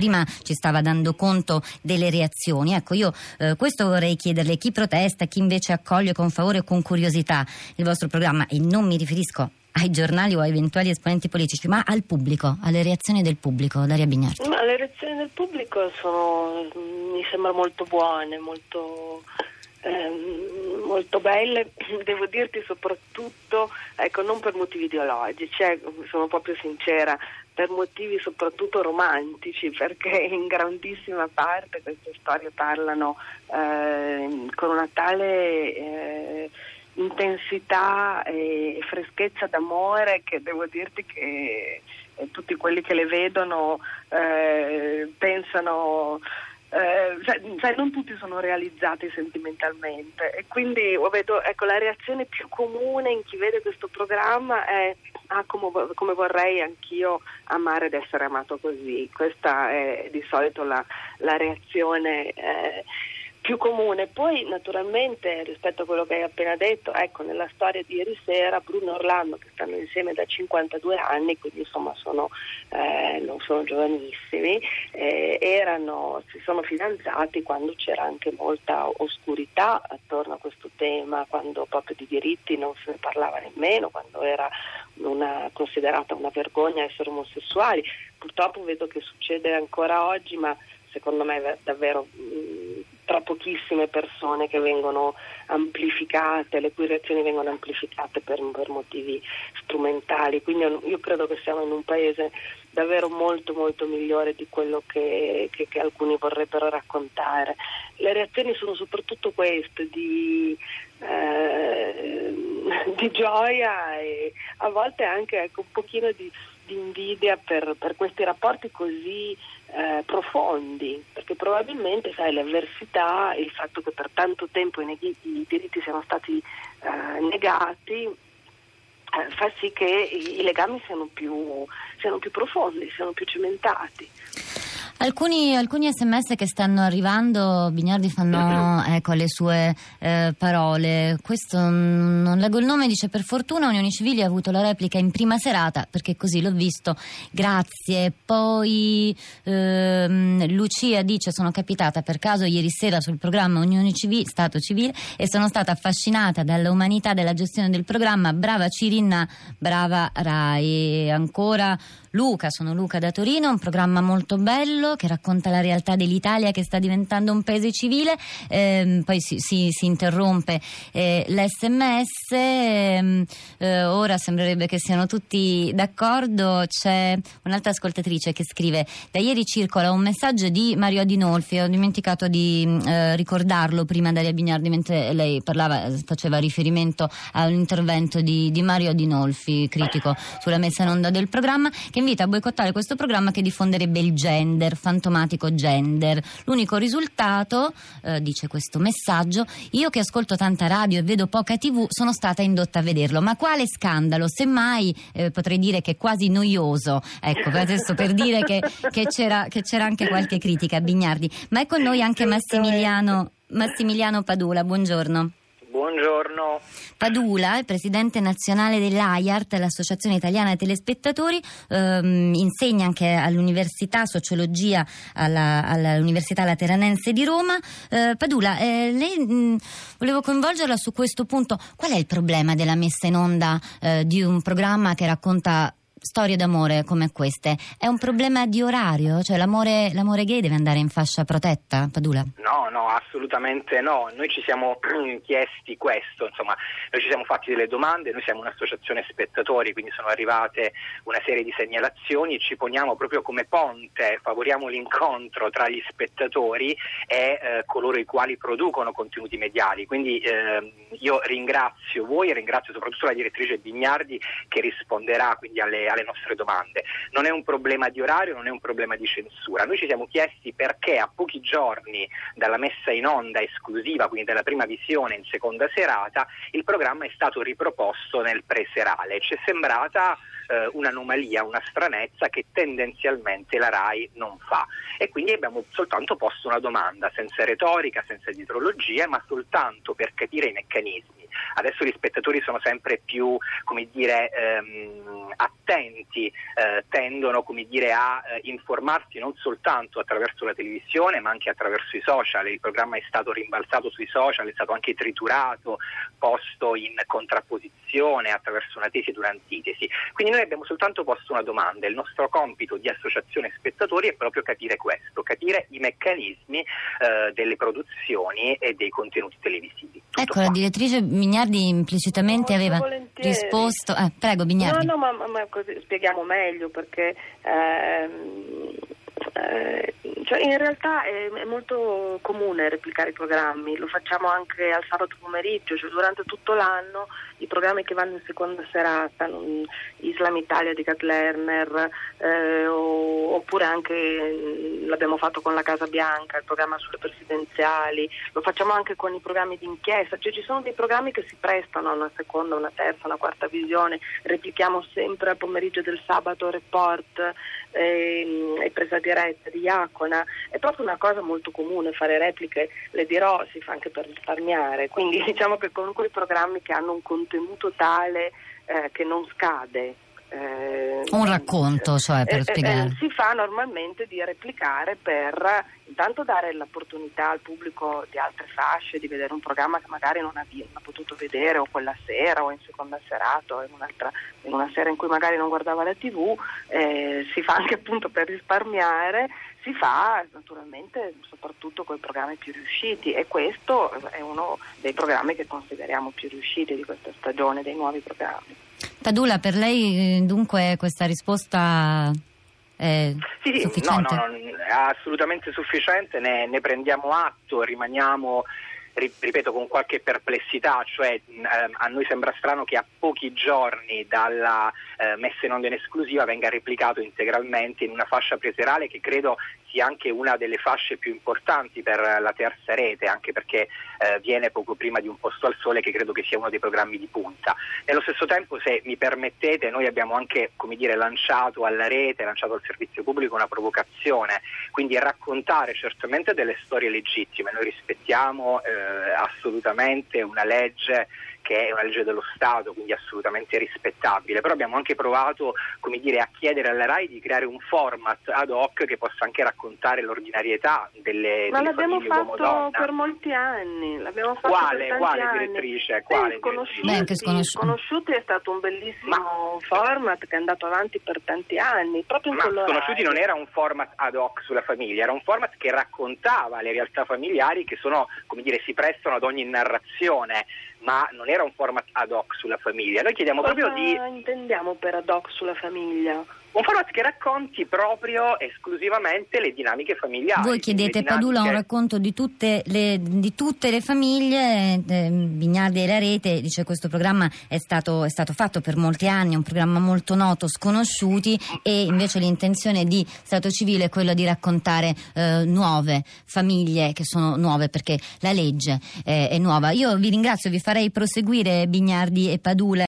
Prima ci stava dando conto delle reazioni, ecco io questo vorrei chiederle, chi protesta, chi invece accoglie con favore o con curiosità il vostro programma, e non mi riferisco ai giornali o a eventuali esponenti politici, ma al pubblico, alle reazioni del pubblico. Daria Bignardi. Ma le reazioni del pubblico sono, mi sembra, molto buone, molto belle, devo dirti, soprattutto, ecco, non per motivi ideologici, sono proprio sincera, per motivi soprattutto romantici, perché in grandissima parte queste storie parlano con una tale intensità e freschezza d'amore che devo dirti che tutti quelli che le vedono pensano, cioè non tutti sono realizzati sentimentalmente, e quindi vedo, ecco, la reazione più comune in chi vede questo programma è: ah, come vorrei anch'io amare ed essere amato così. Questa è di solito la reazione più comune. Poi naturalmente, rispetto a quello che hai appena detto, ecco, nella storia di ieri sera Bruno e Orlando, che stanno insieme da 52 anni, quindi insomma non sono giovanissimi, si sono fidanzati quando c'era anche molta oscurità attorno a questo tema, quando proprio di diritti non se ne parlava nemmeno, quando era considerata una vergogna essere omosessuali. Purtroppo vedo che succede ancora oggi, ma secondo me è davvero tra pochissime persone che vengono amplificate, le cui reazioni vengono amplificate per motivi strumentali. Quindi io credo che siamo in un paese davvero molto molto migliore di quello che alcuni vorrebbero raccontare. Le reazioni sono soprattutto queste di gioia e a volte anche, ecco, un pochino di invidia per questi rapporti così profondi, perché probabilmente, sai, l'avversità, il fatto che per tanto tempo i diritti siano stati negati, fa sì che i legami siano più profondi, siano più cementati. Alcuni sms che stanno arrivando, Bignardi, fanno eco alle sue parole. Questo, non leggo il nome, dice: per fortuna Unione Civili ha avuto la replica in prima serata, perché così l'ho visto, grazie. Poi Lucia dice: sono capitata per caso ieri sera sul programma Unione Civile, Stato Civile, e sono stata affascinata dall'umanità della gestione del programma, brava Cirinna, brava Rai. E ancora Luca, sono Luca da Torino, un programma molto bello che racconta la realtà dell'Italia che sta diventando un paese civile. Poi si interrompe l'SMS, ora sembrerebbe che siano tutti d'accordo. C'è un'altra ascoltatrice che scrive: da ieri circola un messaggio di Mario Adinolfi, ho dimenticato di ricordarlo prima, Daria Bignardi, mentre lei parlava faceva riferimento a un intervento di Mario Adinolfi, critico sulla messa in onda del programma, che invita a boicottare questo programma che diffonderebbe il gender, fantomatico gender. L'unico risultato, dice questo messaggio, io che ascolto tanta radio e vedo poca TV sono stata indotta a vederlo, ma quale scandalo, semmai potrei dire che è quasi noioso, ecco, adesso per dire che c'era anche qualche critica. Bignardi, ma è con noi anche Massimiliano Padula, buongiorno. Buongiorno. Padula è presidente nazionale dell'AIART, l'Associazione Italiana Telespettatori, insegna anche all'università sociologia all'Università Lateranense di Roma. Padula, lei, volevo coinvolgerla su questo punto. Qual è il problema della messa in onda di un programma che racconta storie d'amore come queste? È un problema di orario? Cioè l'amore gay deve andare in fascia protetta, Padula? No, assolutamente no. Noi ci siamo chiesti questo, insomma, noi ci siamo fatti delle domande, noi siamo un'associazione spettatori, quindi sono arrivate una serie di segnalazioni, ci poniamo proprio come ponte, favoriamo l'incontro tra gli spettatori e coloro i quali producono contenuti mediali. Quindi io ringrazio voi e ringrazio soprattutto la direttrice Bignardi, che risponderà quindi alle nostre domande. Non è un problema di orario, non è un problema di censura. Noi ci siamo chiesti perché a pochi giorni dalla messa in onda esclusiva, quindi dalla prima visione in seconda serata, il programma è stato riproposto nel preserale. Ci è sembrata un'anomalia, una stranezza che tendenzialmente la Rai non fa, e quindi abbiamo soltanto posto una domanda, senza retorica, senza dietrologia, ma soltanto per capire i meccanismi. Adesso gli spettatori sono sempre più, come dire, attenti, tendono, come dire, a informarsi non soltanto attraverso la televisione ma anche attraverso i social. Il programma è stato rimbalzato sui social, è stato anche triturato, posto in contrapposizione attraverso una tesi ed un'antitesi. Quindi noi abbiamo soltanto posto una domanda. Il nostro compito di associazione spettatori è proprio capire questo, capire i meccanismi delle produzioni e dei contenuti televisivi. Tutto ecco qua. La direttrice Bignardi implicitamente aveva risposto. Prego Bignardi. No, ma così spieghiamo meglio, perché cioè in realtà è molto comune replicare i programmi, lo facciamo anche al sabato pomeriggio, cioè durante tutto l'anno i programmi che vanno in seconda serata, Islam Italia di Kat Lerner, oppure anche l'abbiamo fatto con la Casa Bianca, il programma sulle presidenziali, lo facciamo anche con i programmi di inchiesta, cioè ci sono dei programmi che si prestano a una seconda, una terza, una quarta visione. Replichiamo sempre al pomeriggio del sabato Report e Presa Diretta di Iacona. È proprio una cosa molto comune fare repliche, le dirò, si fa anche per risparmiare, quindi diciamo che comunque i programmi che hanno un contenuto tale che non scade, un racconto, cioè, per spiegare, si fa normalmente di replicare per intanto dare l'opportunità al pubblico di altre fasce di vedere un programma che magari non ha potuto vedere o quella sera o in seconda serata o in una sera in cui magari non guardava la TV. Si fa anche appunto per risparmiare, si fa naturalmente soprattutto con i programmi più riusciti, e questo è uno dei programmi che consideriamo più riusciti di questa stagione, dei nuovi programmi. Padula, per lei dunque questa risposta è sufficiente? No, è assolutamente sufficiente, ne prendiamo atto, rimaniamo, ripeto, con qualche perplessità, cioè a noi sembra strano che a pochi giorni dalla messa in onda in esclusiva venga replicato integralmente in una fascia preserale che credo sia anche una delle fasce più importanti per la terza rete, anche perché viene poco prima di Un posto al sole, che credo che sia uno dei programmi di punta. Nello stesso tempo, se mi permettete, noi abbiamo anche, come dire, lanciato alla rete, lanciato al servizio pubblico una provocazione, quindi raccontare certamente delle storie legittime. Noi rispettiamo assolutamente una legge che è una legge dello Stato, quindi assolutamente rispettabile, però abbiamo anche provato, come dire, a chiedere alla RAI di creare un format ad hoc che possa anche raccontare l'ordinarietà delle famiglie. Ma l'abbiamo fatto per molti anni, l'abbiamo fatto per tanti anni. Direttrice? Quale direttrice? Sconosciuti è stato un bellissimo format che è andato avanti per tanti anni, proprio in quello. Ma Sconosciuti non era un format ad hoc sulla famiglia, era un format che raccontava le realtà familiari che sono, come dire, si prestano ad ogni narrazione, ma non era un format ad hoc sulla famiglia. Noi chiediamo proprio di... Cosa intendiamo per ad hoc sulla famiglia? Un format che racconti proprio esclusivamente le dinamiche familiari. Voi chiedete a Padula un racconto di tutte le famiglie. Bignardi e la rete dice: questo programma è stato fatto per molti anni, è un programma molto noto, Sconosciuti, e invece l'intenzione di Stato Civile è quella di raccontare nuove famiglie, che sono nuove perché la legge è nuova. Io vi ringrazio, vi farei proseguire Bignardi e Padula.